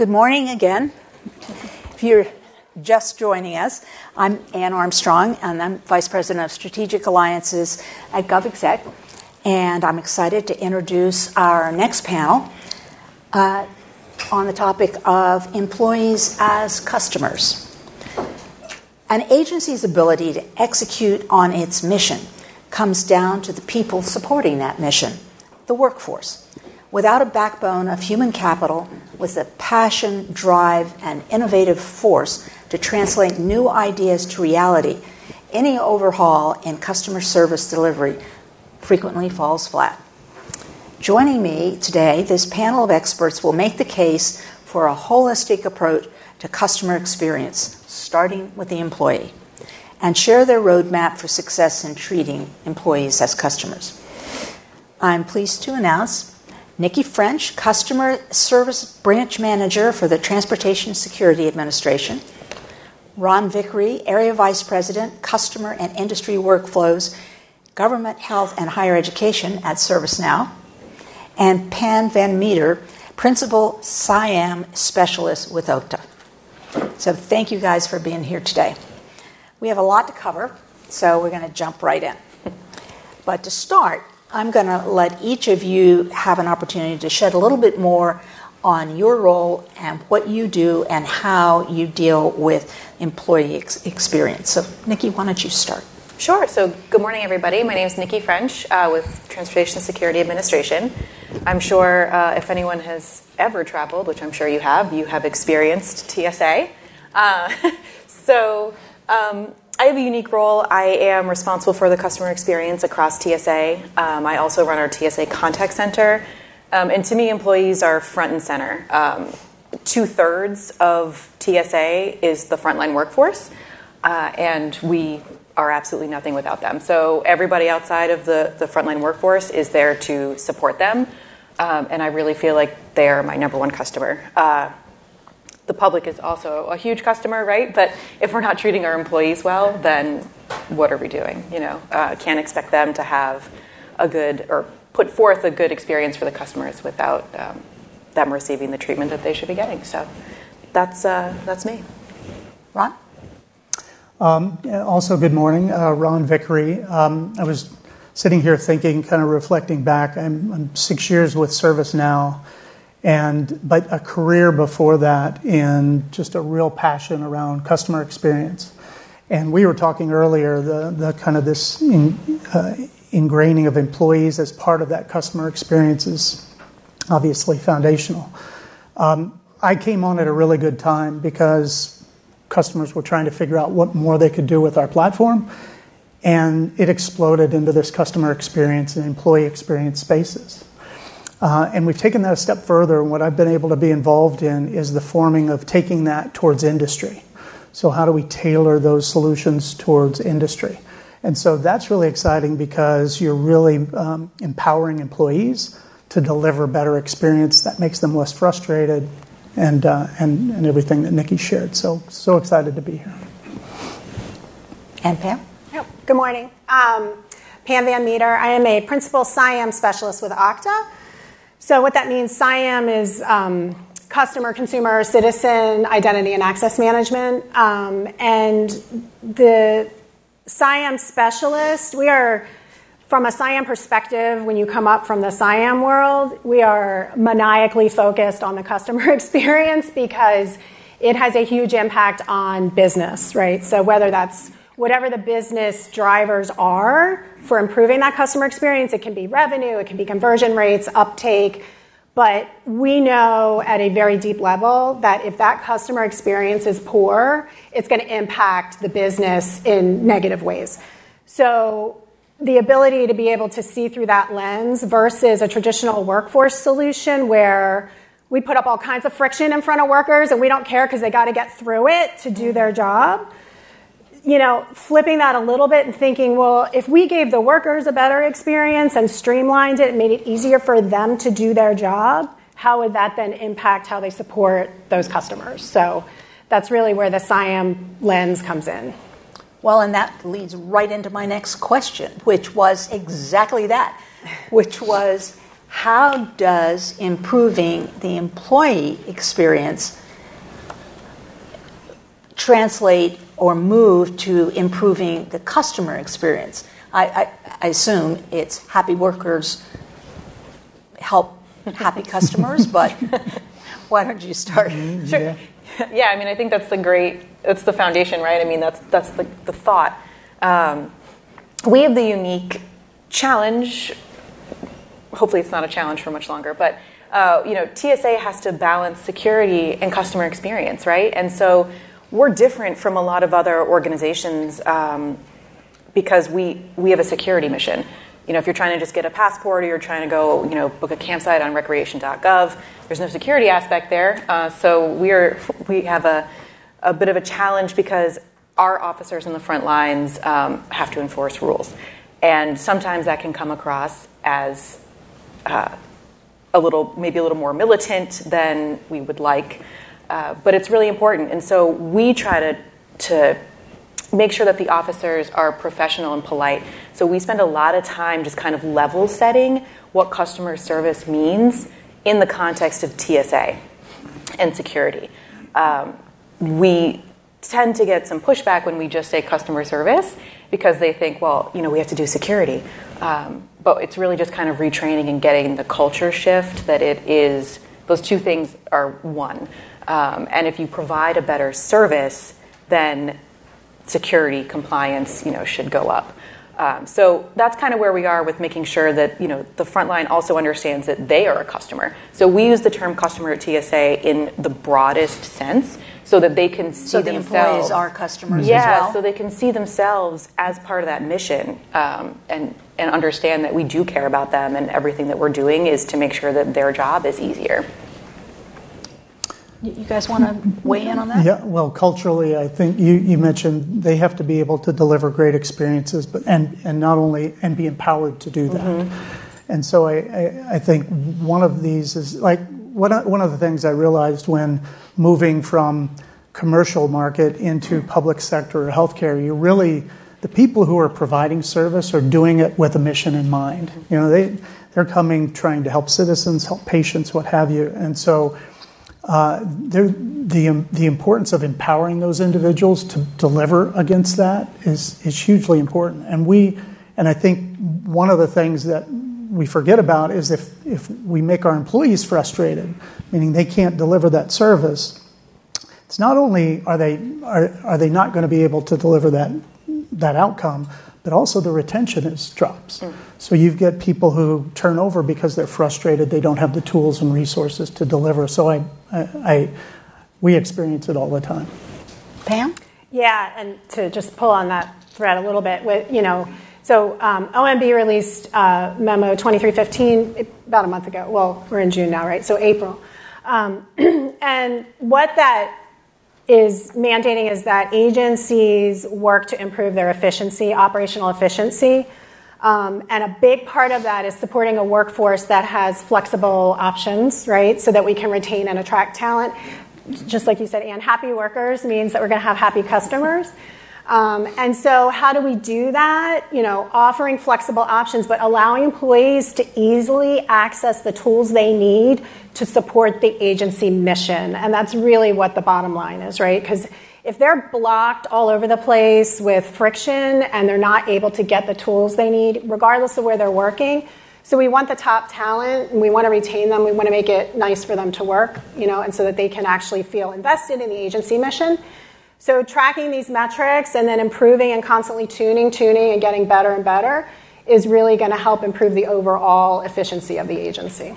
Good morning again. If you're just joining us, I'm Ann Armstrong, and I'm Vice President of Strategic Alliances at GovExec, and I'm excited to introduce our next panel on the topic of employees as customers. An agency's ability to execute on its mission comes down to the people supporting that mission, the workforce. Without a backbone of human capital, with the passion, drive, and innovative force to translate new ideas to reality, any overhaul in customer service delivery frequently falls flat. Joining me today, this panel of experts will make the case for a holistic approach to customer experience, starting with the employee, and share their roadmap for success in treating employees as customers. I'm pleased to announce Niki French, Customer Service Branch Manager for the Transportation Security Administration; Ron Vickery, Area Vice President, Customer and Industry Workflows, Government, Health, and Higher Education at ServiceNow; and Pam Van Meter, Principal CIAM Specialist with Okta. So thank you guys for being here today. We have a lot to cover, so we're going to jump right in. But to start, I'm going to let each of you have an opportunity to shed a little bit more on your role and what you do and how you deal with employee experience. So, Niki, why don't you start? Sure. So, good morning, everybody. My name is Niki French with Transportation Security Administration. I'm sure if anyone has ever traveled, which I'm sure you have experienced TSA. I have a unique role. I am responsible for the customer experience across TSA. I also run our TSA contact center. And to me, employees are front and center. 2/3 of TSA is the frontline workforce, and we are absolutely nothing without them. So everybody outside of the frontline workforce is there to support them, and I really feel like they are my number one customer. The public is also a huge customer, right? But if we're not treating our employees well, then what are we doing? You know, can't expect them to have a good or put forth a good experience for the customers without them receiving the treatment that they should be getting. So that's me. Ron? Also, good morning. Ron Vickery. I was sitting here thinking, kind of reflecting back. I'm 6 years with ServiceNow. But a career before that in just a real passion around customer experience. And we were talking earlier, the kind of this ingraining of employees as part of that customer experience is obviously foundational. I came on at a really good time because customers were trying to figure out what more they could do with our platform, and it exploded into this customer experience and employee experience spaces. And we've taken that a step further, and what I've been able to be involved in is the forming of taking that towards industry. So how do we tailor those solutions towards industry? And so that's really exciting because you're really empowering employees to deliver better experience that makes them less frustrated and everything that Niki shared. So excited to be here. And Pam? Yep. Good morning. Pam Van Meter. I am a Principal CIAM Specialist with Okta. So what that means, CIAM is customer, consumer, citizen, identity, and access management. And the CIAM specialist, we are, from a CIAM perspective, when you come up from the CIAM world, we are maniacally focused on the customer experience because it has a huge impact on business, right? So whether that's whatever the business drivers are for improving that customer experience, it can be revenue, it can be conversion rates, uptake, but we know at a very deep level that if that customer experience is poor, it's going to impact the business in negative ways. So the ability to be able to see through that lens versus a traditional workforce solution where we put up all kinds of friction in front of workers and we don't care because they got to get through it to do their job. You know, flipping that a little bit and thinking, well, if we gave the workers a better experience and streamlined it and made it easier for them to do their job, how would that then impact how they support those customers? So that's really where the CIAM lens comes in. Well, and that leads right into my next question, which was exactly that, which was how does improving the employee experience translate or move to improving the customer experience? I assume it's happy workers help happy customers, but why don't you start? Sure. Yeah, I mean, I think that's the foundation, right? I mean, that's the thought. We have the unique challenge, hopefully it's not a challenge for much longer, but TSA has to balance security and customer experience, right? And so we're different from a lot of other organizations because we have a security mission. You know, if you're trying to just get a passport or you're trying to go, book a campsite on recreation.gov, there's no security aspect there. So we have a bit of a challenge because our officers in the front lines have to enforce rules. And sometimes that can come across as maybe a little more militant than we would like. But it's really important. And so we try to make sure that the officers are professional and polite. So we spend a lot of time just kind of level setting what customer service means in the context of TSA and security. We tend to get some pushback when we just say customer service because they think, well, we have to do security. But it's really just kind of retraining and getting the culture shift that it is, those two things are one. And if you provide a better service, then security compliance, should go up. So that's kind of where we are with making sure that, the frontline also understands that they are a customer. So we use the term customer at TSA in the broadest sense so that they can see themselves. So the employees are customers as well? Yeah, so they can see themselves as part of that mission and understand that we do care about them and everything that we're doing is to make sure that their job is easier. You guys want to weigh in on that? Yeah, well, culturally, I think you mentioned they have to be able to deliver great experiences, but and not only, and be empowered to do that. Mm-hmm. And so I think one of these is, one of the things I realized when moving from commercial market into public sector or healthcare, the people who are providing service are doing it with a mission in mind. They're coming trying to help citizens, help patients, what have you. And so the importance of empowering those individuals to deliver against that is hugely important. And I think one of the things that we forget about is if we make our employees frustrated, meaning they can't deliver that service, it's not only are they not going to be able to deliver that outcome, but also the retention drops. Mm. So you get people who turn over because they're frustrated, they don't have the tools and resources to deliver. So we experience it all the time. Pam? Yeah, and to just pull on that thread a little bit, OMB released memo 23-15 about a month ago. Well, we're in June now, right? So April. And what that is mandating is that agencies work to improve their operational efficiency. And a big part of that is supporting a workforce that has flexible options, right? So that we can retain and attract talent. Just like you said, Ann, happy workers means that we're going to have happy customers. And so how do we do that? Offering flexible options, but allowing employees to easily access the tools they need to support the agency mission. And that's really what the bottom line is, right? Because if they're blocked all over the place with friction and they're not able to get the tools they need, regardless of where they're working. So we want the top talent and we want to retain them. We want to make it nice for them to work, and so that they can actually feel invested in the agency mission. So tracking these metrics and then improving and constantly tuning and getting better and better is really going to help improve the overall efficiency of the agency.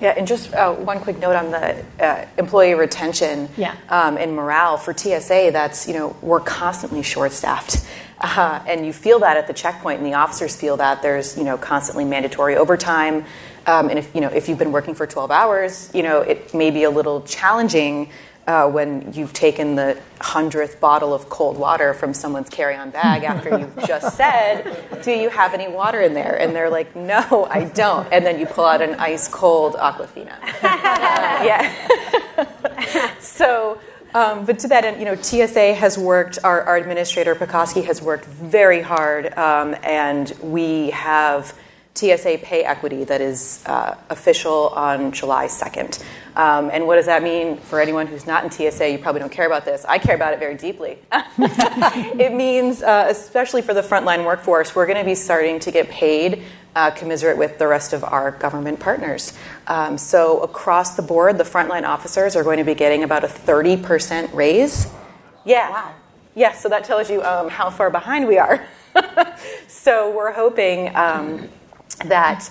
Yeah, and just one quick note on the employee retention and morale. For TSA, that's, we're constantly short-staffed. And you feel that at the checkpoint, and the officers feel that. There's, constantly mandatory overtime. And if you've been working for 12 hours, it may be a little challenging when you've taken the 100th bottle of cold water from someone's carry-on bag after you've just said, do you have any water in there? And they're like, no, I don't. And then you pull out an ice-cold Aquafina. So, but to that end, TSA has worked, our administrator, Pekoski, has worked very hard, and we have TSA pay equity that is official on July 2nd. And what does that mean for anyone who's not in TSA? You probably don't care about this. I care about it very deeply. It means, especially for the frontline workforce, we're going to be starting to get paid commensurate with the rest of our government partners. So across the board, the frontline officers are going to be getting about a 30% raise. Yeah. Wow. Yes, so that tells you how far behind we are. So we're hoping that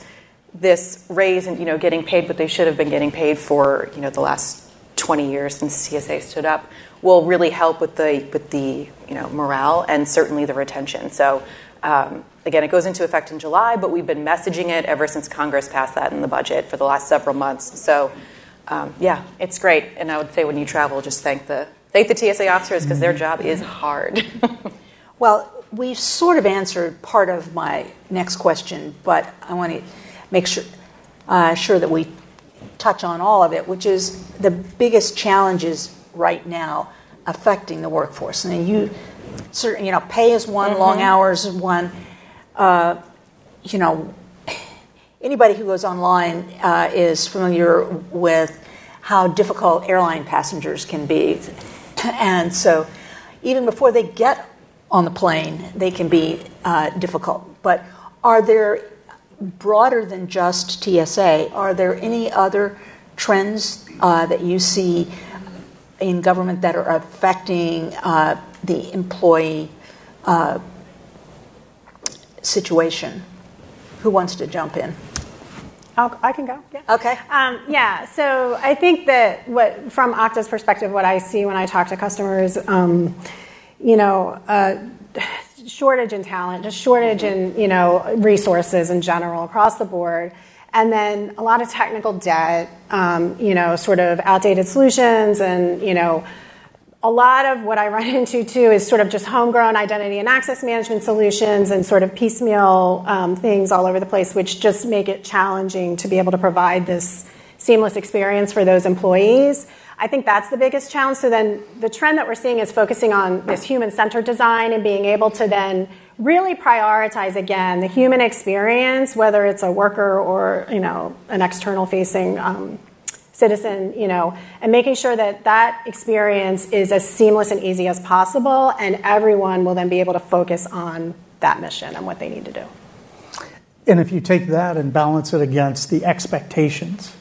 this raise and getting paid what they should have been getting paid for the last 20 years since TSA stood up will really help with the morale and certainly the retention. So again, it goes into effect in July, but we've been messaging it ever since Congress passed that in the budget for the last several months. So yeah, it's great. And I would say when you travel, just thank the TSA officers because their job is hard. Well, we've sort of answered part of my next question, but I want to make sure that we touch on all of it, which is the biggest challenges right now affecting the workforce. And you certainly, pay is one, long hours is one. Anybody who goes online is familiar with how difficult airline passengers can be, and so even before they get on the plane, they can be difficult. But are there, broader than just TSA, are there any other trends that you see in government that are affecting the employee situation? Who wants to jump in? I can go. Yeah. Okay. Yeah. So I think that from Okta's perspective, what I see when I talk to customers. Shortage in talent, just shortage in, resources in general across the board. And then a lot of technical debt, sort of outdated solutions. And, a lot of what I run into, too, is sort of just homegrown identity and access management solutions and sort of piecemeal things all over the place, which just make it challenging to be able to provide this seamless experience for those employees. I think that's the biggest challenge. So then the trend that we're seeing is focusing on this human-centered design and being able to then really prioritize, again, the human experience, whether it's a worker or, an external-facing citizen, and making sure that that experience is as seamless and easy as possible, and everyone will then be able to focus on that mission and what they need to do. And if you take that and balance it against the expectations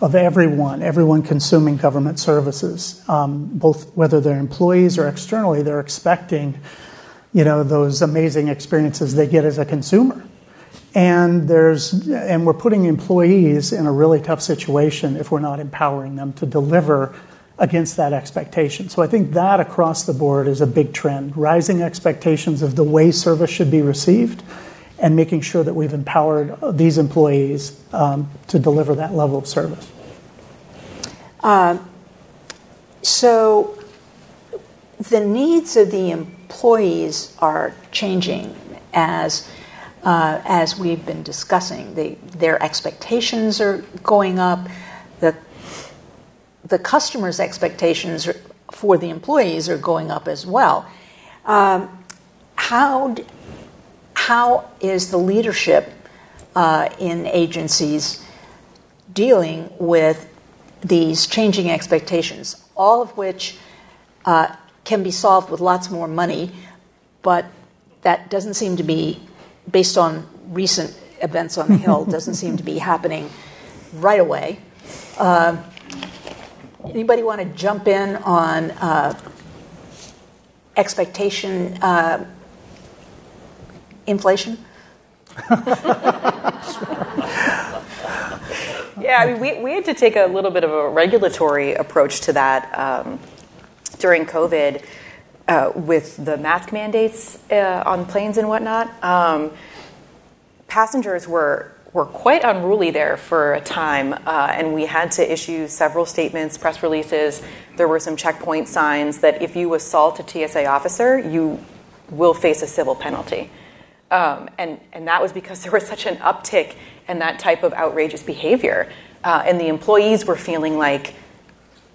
of everyone consuming government services, both whether they're employees or externally, they're expecting, those amazing experiences they get as a consumer. And we're putting employees in a really tough situation if we're not empowering them to deliver against that expectation. So I think that across the board is a big trend, rising expectations of the way service should be received, and making sure that we've empowered these employees to deliver that level of service. So the needs of the employees are changing as we've been discussing. Their expectations are going up. The customers' expectations for the employees are going up as well. How is the leadership in agencies dealing with these changing expectations, all of which can be solved with lots more money, but that doesn't seem to be, based on recent events on the Hill, doesn't seem to be happening right away. Anybody want to jump in on expectation inflation? Yeah, I mean, we had to take a little bit of a regulatory approach to that during COVID with the mask mandates on planes and whatnot. Passengers were quite unruly there for a time, and we had to issue several statements, press releases. There were some checkpoint signs that if you assault a TSA officer, you will face a civil penalty. And that was because there was such an uptick in that type of outrageous behavior. And the employees were feeling like,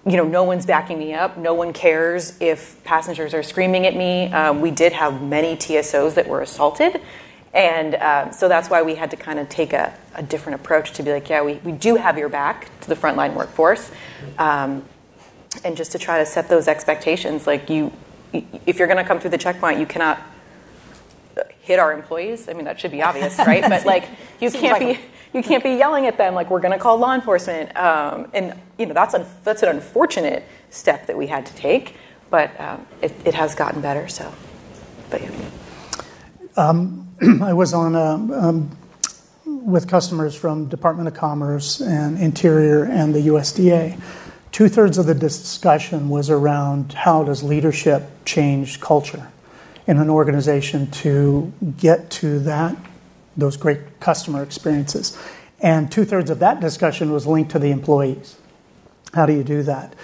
no one's backing me up. No one cares if passengers are screaming at me. We did have many TSOs that were assaulted. And so that's why we had to kind of take a different approach to be like, yeah, we do have your back to the frontline workforce. And just to try to set those expectations, like if you're going to come through the checkpoint, you cannot hit our employees. I mean, that should be obvious, right? But like, you can't be yelling at them like we're going to call law enforcement. And you know, that's an unfortunate step that we had to take, but it has gotten better. So, but yeah. I was on with customers from Department of Commerce and Interior and the USDA. Two-thirds of the discussion was around how does leadership change culture in an organization to get to those great customer experiences. And two-thirds of that discussion was linked to the employees. How do you do that?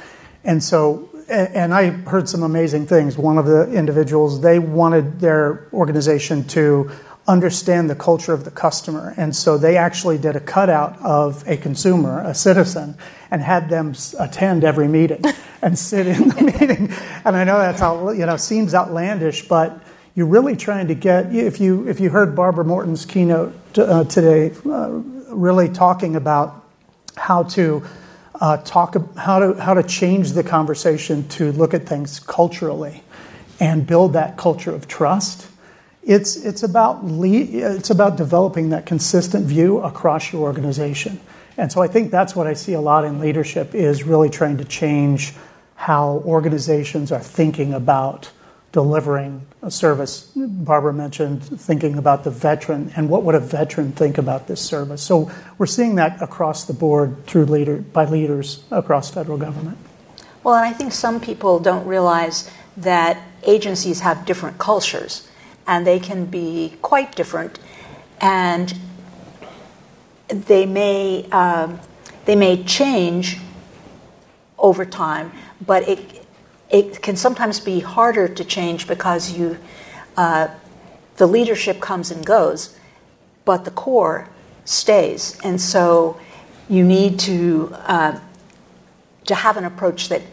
And so, and I heard some amazing things. One of the individuals, they wanted their organization to understand the culture of the customer. And so they actually did a cutout of a consumer, a citizen, and had them attend every meeting and sit in the meeting. And I know that's how, you know, seems outlandish, but you're really trying to get, if you heard Barbara Morton's keynote today, really talking about how to change the conversation to look at things culturally and build that culture of trust. It's about developing that consistent view across your organization. And so I think that's what I see a lot in leadership, is really trying to change how organizations are thinking about delivering a service. Barbara mentioned thinking about the veteran and what would a veteran think about this service. So we're seeing that across the board by leaders across federal government. Well, and I think some people don't realize that agencies have different cultures, and they can be quite different, and they may change over time, but it can sometimes be harder to change because the leadership comes and goes, but the core stays, and so you need to have an approach that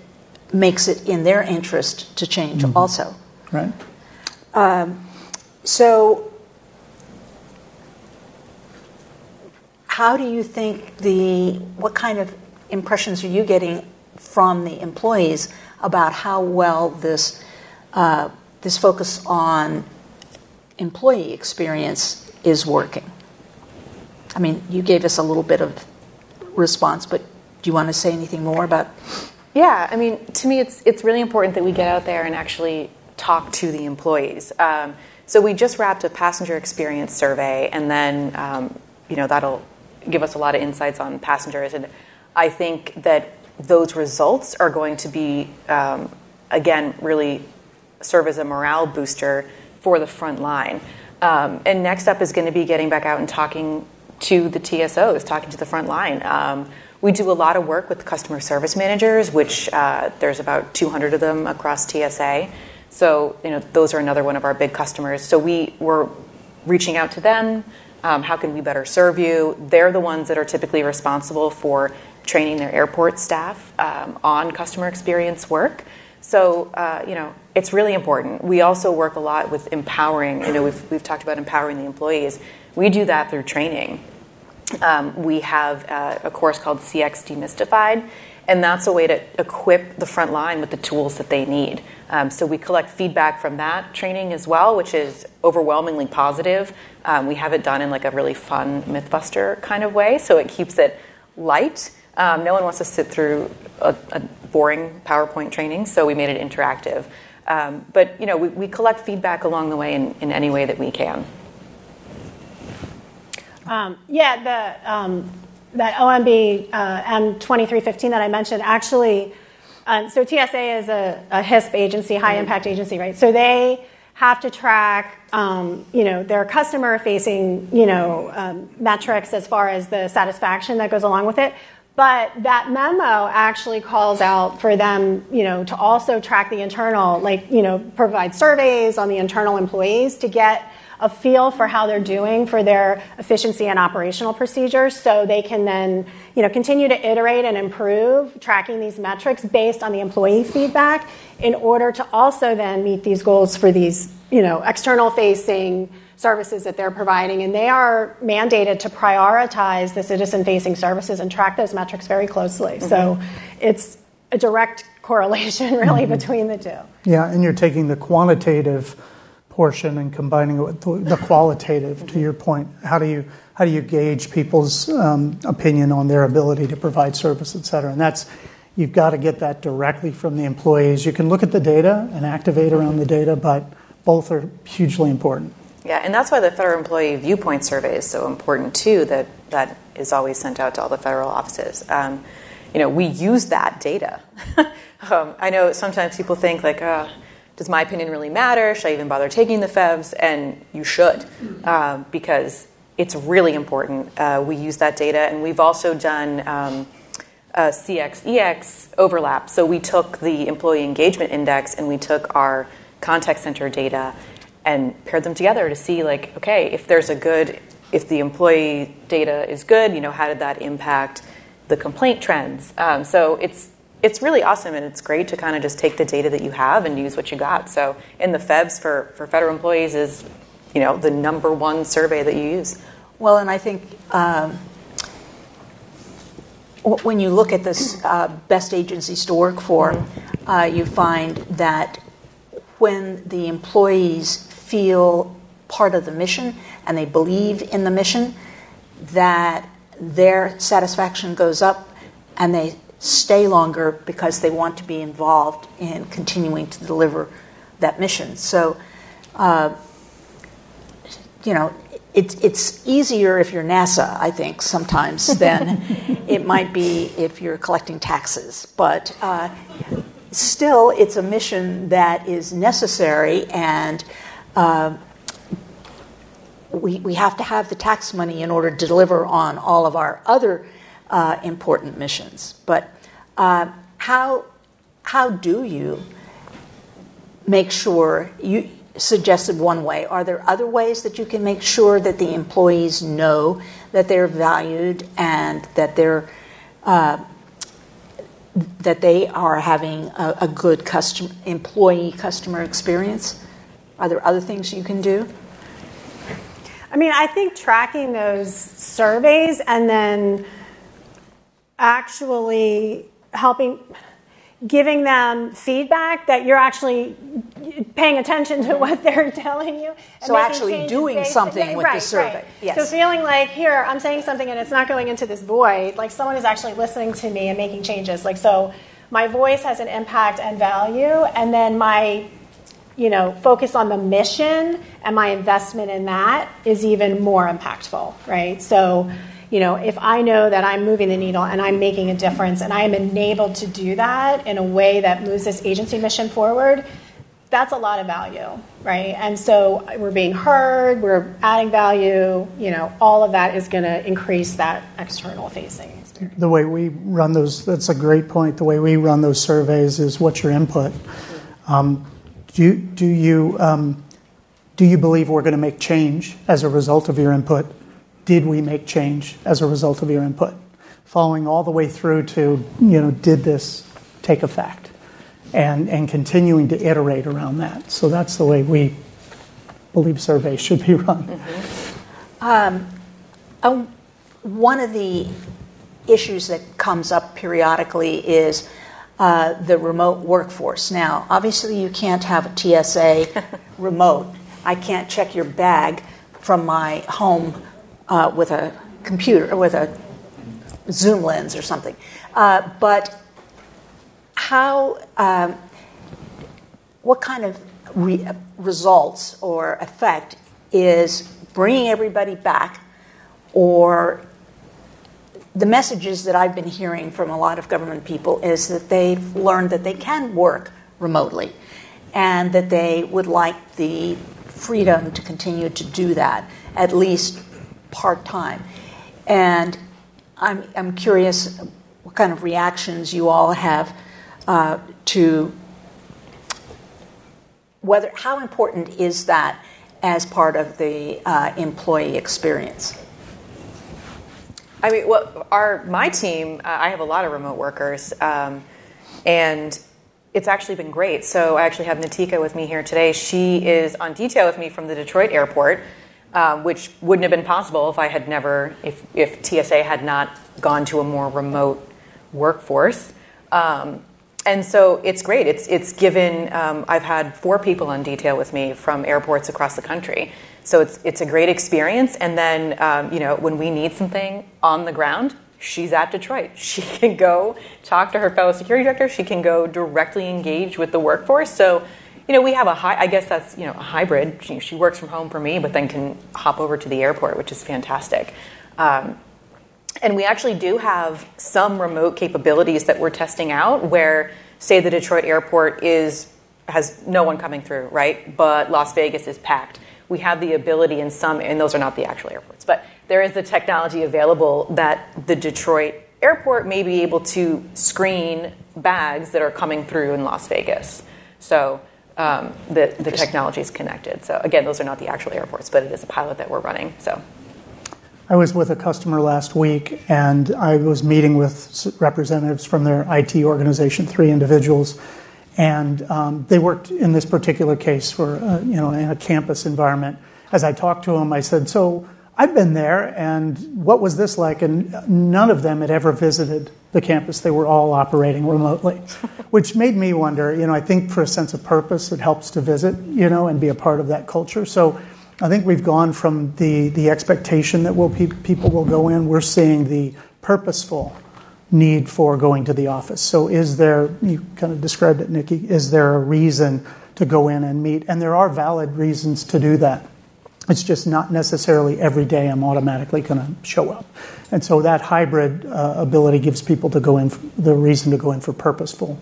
makes it in their interest to change also. Right. So how do you think what kind of impressions are you getting from the employees about how well this focus on employee experience is working? I mean, you gave us a little bit of response, but do you want to say anything more about? Yeah, I mean, to me it's really important that we get out there and actually talk to the employees. So we just wrapped a passenger experience survey, and then that'll give us a lot of insights on passengers. And I think that those results are going to be, again, really serve as a morale booster for the front line. And next up is going to be getting back out and talking to the TSOs, talking to the front line. We do a lot of work with customer service managers, which there's about 200 of them across TSA. So, those are another one of our big customers. So we're reaching out to them. How can we better serve you? They're the ones that are typically responsible for training their airport staff on customer experience work. So, it's really important. We also work a lot with empowering. We've talked about empowering the employees. We do that through training. We have a course called CX Demystified, and that's a way to equip the front line with the tools that they need. So we collect feedback from that training as well, which is overwhelmingly positive. We have it done in like a really fun MythBuster kind of way, so it keeps it light. No one wants to sit through a boring PowerPoint training, so we made it interactive. But we collect feedback along the way in any way that we can. That OMB M23-15 that I mentioned, actually, so TSA is a HISP agency, high-impact agency, right? So they have to track, their customer-facing, metrics as far as the satisfaction that goes along with it. But that memo actually calls out for them, to also track the internal, provide surveys on the internal employees to get a feel for how they're doing for their efficiency and operational procedures, so they can then, continue to iterate and improve tracking these metrics based on the employee feedback in order to also then meet these goals for these you know, external-facing services that they're providing, and they are mandated to prioritize the citizen-facing services and track those metrics very closely. Mm-hmm. So it's a direct correlation, really, mm-hmm. between the two. Yeah, and you're taking the quantitative portion and combining it with the qualitative, mm-hmm. to your point. How do you gauge people's opinion on their ability to provide service, et cetera? And that's, you've got to get that directly from the employees. You can look at the data and activate around the data, but both are hugely important. Yeah, and that's why the federal employee viewpoint survey is so important, too, that is always sent out to all the federal offices. We use that data. I know sometimes people think, like, does my opinion really matter? Should I even bother taking the FEVS? And you should, because it's really important. We use that data, and we've also done CX-EX overlap. So we took the Employee Engagement Index, and we took our contact center data and paired them together to see, like, okay, if the employee data is good, how did that impact the complaint trends? So it's really awesome, and it's great to kind of just take the data that you have and use what you got. So, and the FEVS for federal employees is, the number one survey that you use. Well, and I think when you look at this best agencies to work for, mm-hmm. You find that when the employees feel part of the mission and they believe in the mission, that their satisfaction goes up and they stay longer because they want to be involved in continuing to deliver that mission. So, it's easier if you're NASA, I think, sometimes than it might be if you're collecting taxes. But still, it's a mission that is necessary, and we have to have the tax money in order to deliver on all of our other important missions. But how do you make sure, you suggested one way, are there other ways that you can make sure that the employees know that they're valued and that they're that they are having a good employee-customer experience? Are there other things you can do? I mean, I think tracking those surveys and then actually giving them feedback that you're actually paying attention to what they're telling you. So actually doing something with the survey. Right. Yes. So feeling like, here, I'm saying something and it's not going into this void. Like, someone is actually listening to me and making changes. Like, so my voice has an impact and value, and then my, focus on the mission and my investment in that is even more impactful, right? So, if I know that I'm moving the needle and I'm making a difference and I am enabled to do that in a way that moves this agency mission forward, that's a lot of value, right? And so we're being heard, we're adding value, all of that is going to increase that external facing experience. The way we run those, that's a great point. The way we run those surveys is, what's your input? Do you believe we're going to make change as a result of your input? Did we make change as a result of your input? Following all the way through to, did this take effect? And continuing to iterate around that. So that's the way we believe surveys should be run. Mm-hmm. One of the issues that comes up periodically is the remote workforce. Now, obviously, you can't have a TSA remote. I can't check your bag from my home with a computer, with a zoom lens or something. But how, what kind of results or effect is bringing everybody back, or the messages that I've been hearing from a lot of government people is that they've learned that they can work remotely and that they would like the freedom to continue to do that, at least part-time. And I'm curious what kind of reactions you all have to whether, how important is that as part of the employee experience? I mean, my team, I have a lot of remote workers, and It's actually been great. So I actually have Natika with me here today. She is on detail with me from the Detroit airport, which wouldn't have been possible if I had never, if TSA had not gone to a more remote workforce. And so it's great. It's given, I've had 4 people on detail with me from airports across the country. So it's a great experience. And then, when we need something on the ground, she's at Detroit. She can go talk to her fellow security director. She can go directly engage with the workforce. So, we have I guess that's, a hybrid. She works from home for me, but then can hop over to the airport, which is fantastic. And we actually do have some remote capabilities that we're testing out where, say, the Detroit airport has no one coming through, right? But Las Vegas is packed. We have the ability and those are not the actual airports, but there is the technology available that the Detroit airport may be able to screen bags that are coming through in Las Vegas. So the technology is connected. So again, those are not the actual airports, but it is a pilot that we're running. So I was with a customer last week, and I was meeting with representatives from their IT organization, 3 individuals, and they worked in this particular case for in a campus environment. As I talked to them, I said, "So I've been there, and what was this like?" And none of them had ever visited the campus. They were all operating remotely, which made me wonder. I think for a sense of purpose, it helps to visit, and be a part of that culture. So I think we've gone from the expectation that people will go in. We're seeing the purposeful need for going to the office. So is there, you kind of described it, Nikki, is there a reason to go in and meet? And there are valid reasons to do that. It's just not necessarily every day I'm automatically going to show up. And so that hybrid ability gives people to go in, the reason to go in for purposeful,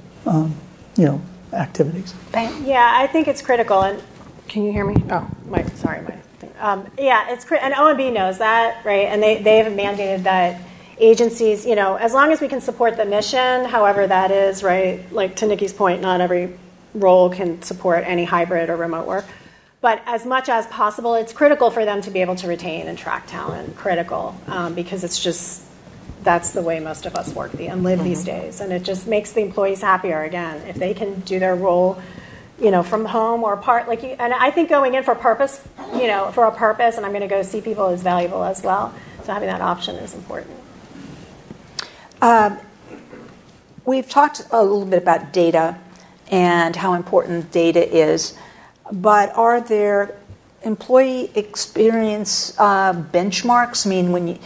activities. Yeah, I think it's critical. And can you hear me? Oh, my thing. It's and OMB knows that, right? And they have mandated that agencies, as long as we can support the mission, however that is, right? Like to Nikki's point, not every role can support any hybrid or remote work, but as much as possible, it's critical for them to be able to retain and track talent. Critical, because it's just that's the way most of us work and live these days, and it just makes the employees happier again if they can do their role. From home or and I think going in for purpose, for a purpose, and I'm going to go see people is valuable as well. So having that option is important. We've talked a little bit about data and how important data is, but are there employee experience benchmarks? I mean, when you,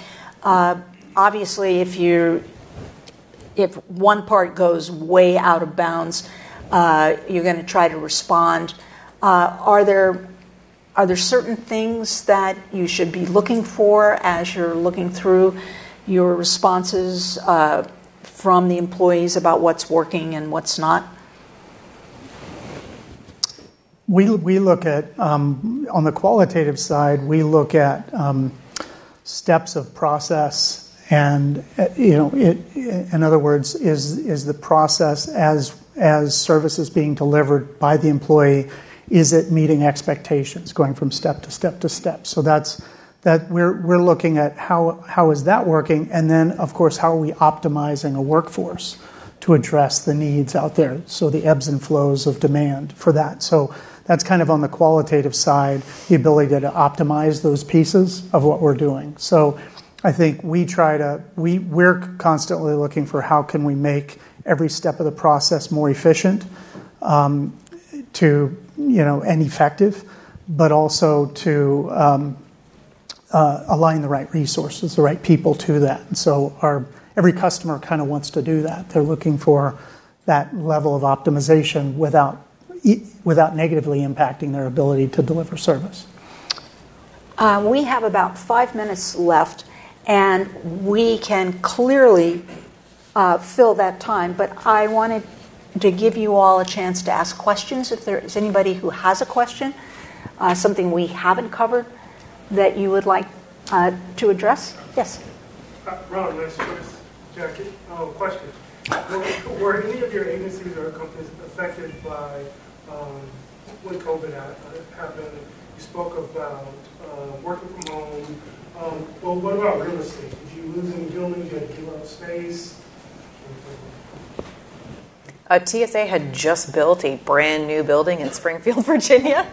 obviously if one part goes way out of bounds, you're going to try to respond. Are there certain things that you should be looking for as you're looking through your responses from the employees about what's working and what's not? We look at, on the qualitative side, we look at steps of process and, in other words, is the process as services being delivered by the employee, is it meeting expectations, going from step to step to step? So we're looking at how is that working, and then of course how are we optimizing a workforce to address the needs out there, so the ebbs and flows of demand for that. So that's kind of on the qualitative side, the ability to optimize those pieces of what we're doing. So I think we're constantly looking for how can we make every step of the process more efficient, and effective, but also to align the right resources, the right people to that. And so every customer kind of wants to do that. They're looking for that level of optimization without negatively impacting their ability to deliver service. We have about 5 minutes left, and we can clearly fill that time, but I wanted to give you all a chance to ask questions. If there is anybody who has a question, something we haven't covered that you would like to address. Yes? Ron, nice choice. Jackie, question. Were any of your agencies or companies affected by when COVID happened? You spoke about working from home. Well, what about real estate? Did you lose any buildings? Did you give up space? TSA had just built a brand new building in Springfield, Virginia.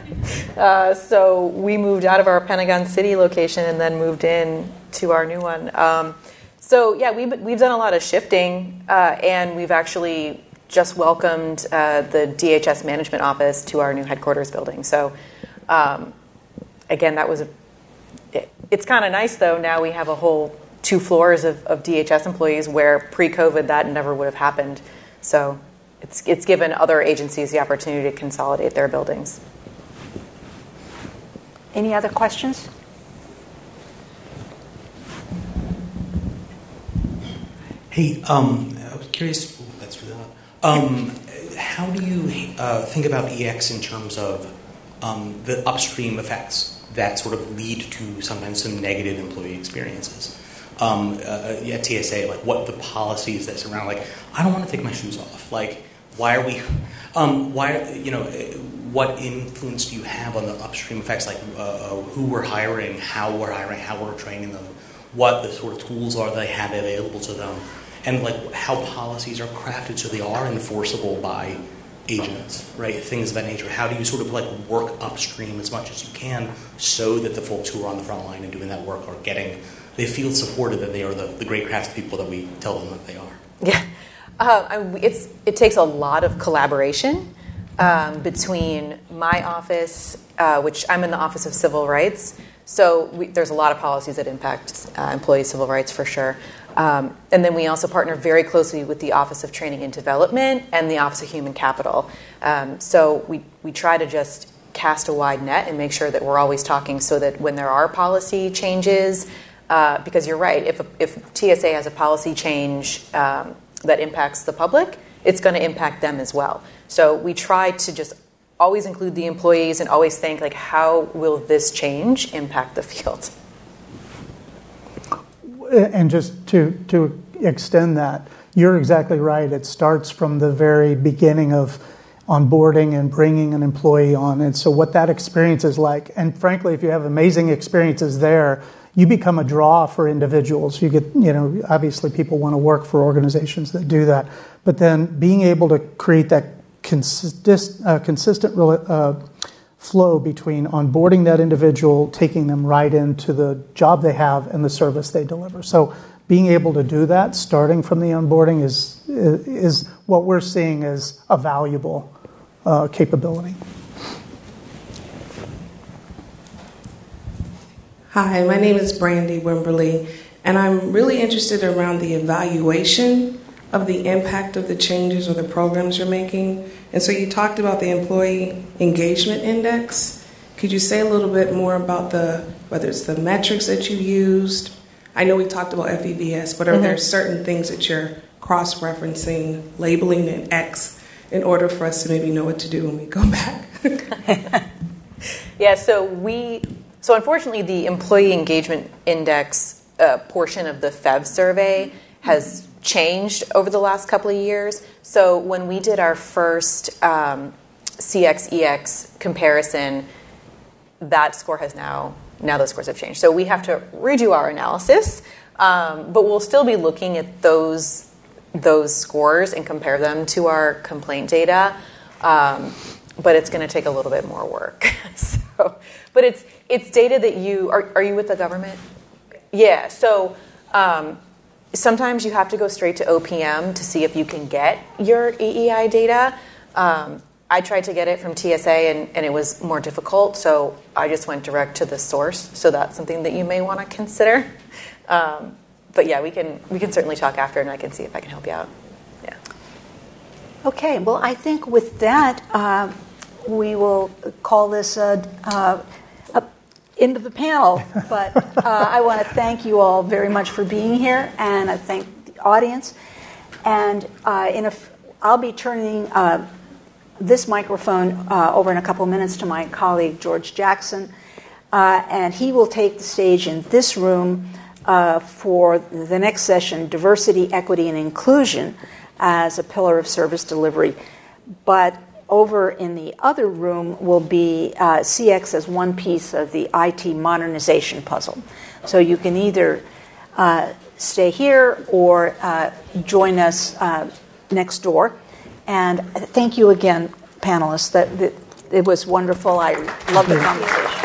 So we moved out of our Pentagon City location and then moved in to our new one. So yeah, we've done a lot of shifting, and we've actually just welcomed the DHS management office to our new headquarters building. So again, that was it's kind of nice though. Now we have a whole 2 floors of DHS employees where pre-COVID that never would have happened. So it's given other agencies the opportunity to consolidate their buildings. Any other questions? Hey, I was curious. Ooh, that's really loud. How do you think about EX in terms of the upstream effects that sort of lead to sometimes some negative employee experiences? At TSA, like what the policies that surround, like, I don't want to take my shoes off. Like, why are we, what influence do you have on the upstream effects, like who we're hiring, how we're hiring, how we're training them, what the sort of tools are they have available to them, and like how policies are crafted so they are enforceable by agents, right? Things of that nature. How do you sort of like work upstream as much as you can so that the folks who are on the front line and doing that work are getting, they feel supported that they are the great craftspeople that we tell them that they are. Yeah. It takes a lot of collaboration between my office, which I'm in the Office of Civil Rights, so there's a lot of policies that impact employee civil rights for sure. And then we also partner very closely with the Office of Training and Development and the Office of Human Capital. So we try to just cast a wide net and make sure that we're always talking so that when there are policy changes, because you're right, if TSA has a policy change that impacts the public, it's going to impact them as well. So we try to just always include the employees and always think, like, how will this change impact the field? And just to extend that, you're exactly right. It starts from the very beginning of onboarding and bringing an employee on. And so what that experience is like, and frankly, if you have amazing experiences there, you become a draw for individuals. You get, obviously people want to work for organizations that do that. But then being able to create that consistent flow between onboarding that individual, taking them right into the job they have and the service they deliver. So being able to do that, starting from the onboarding, is what we're seeing as a valuable capability. Hi, my name is Brandy Wimberly, and I'm really interested around the evaluation of the impact of the changes or the programs you're making. And so you talked about the Employee Engagement Index. Could you say a little bit more about whether it's the metrics that you used? I know we talked about FEVS, but are there certain things that you're cross-referencing, labeling in X, in order for us to maybe know what to do when we go back? Yeah, So unfortunately, the Employee Engagement Index portion of the FEV survey has changed over the last couple of years. So when we did our first CX-EX comparison, that score has now those scores have changed. So we have to redo our analysis, but we'll still be looking at those scores and compare them to our complaint data. But it's going to take a little bit more work. So, but it's data that you are you with the government? Yeah. So sometimes you have to go straight to OPM to see if you can get your EEI data. I tried to get it from TSA, and it was more difficult. So I just went direct to the source. So that's something that you may want to consider. But yeah, we can certainly talk after, and I can see if I can help you out. Yeah. Okay. Well, I think with that, we will call this an end of the panel, but I want to thank you all very much for being here, and I thank the audience. And I'll be turning this microphone over in a couple minutes to my colleague, George Jackson, and he will take the stage in this room for the next session, Diversity, Equity, and Inclusion as a Pillar of Service Delivery. But over in the other room will be CX as one piece of the IT modernization puzzle. So you can either stay here or join us next door. And thank you again, panelists. It was wonderful. I love the conversation.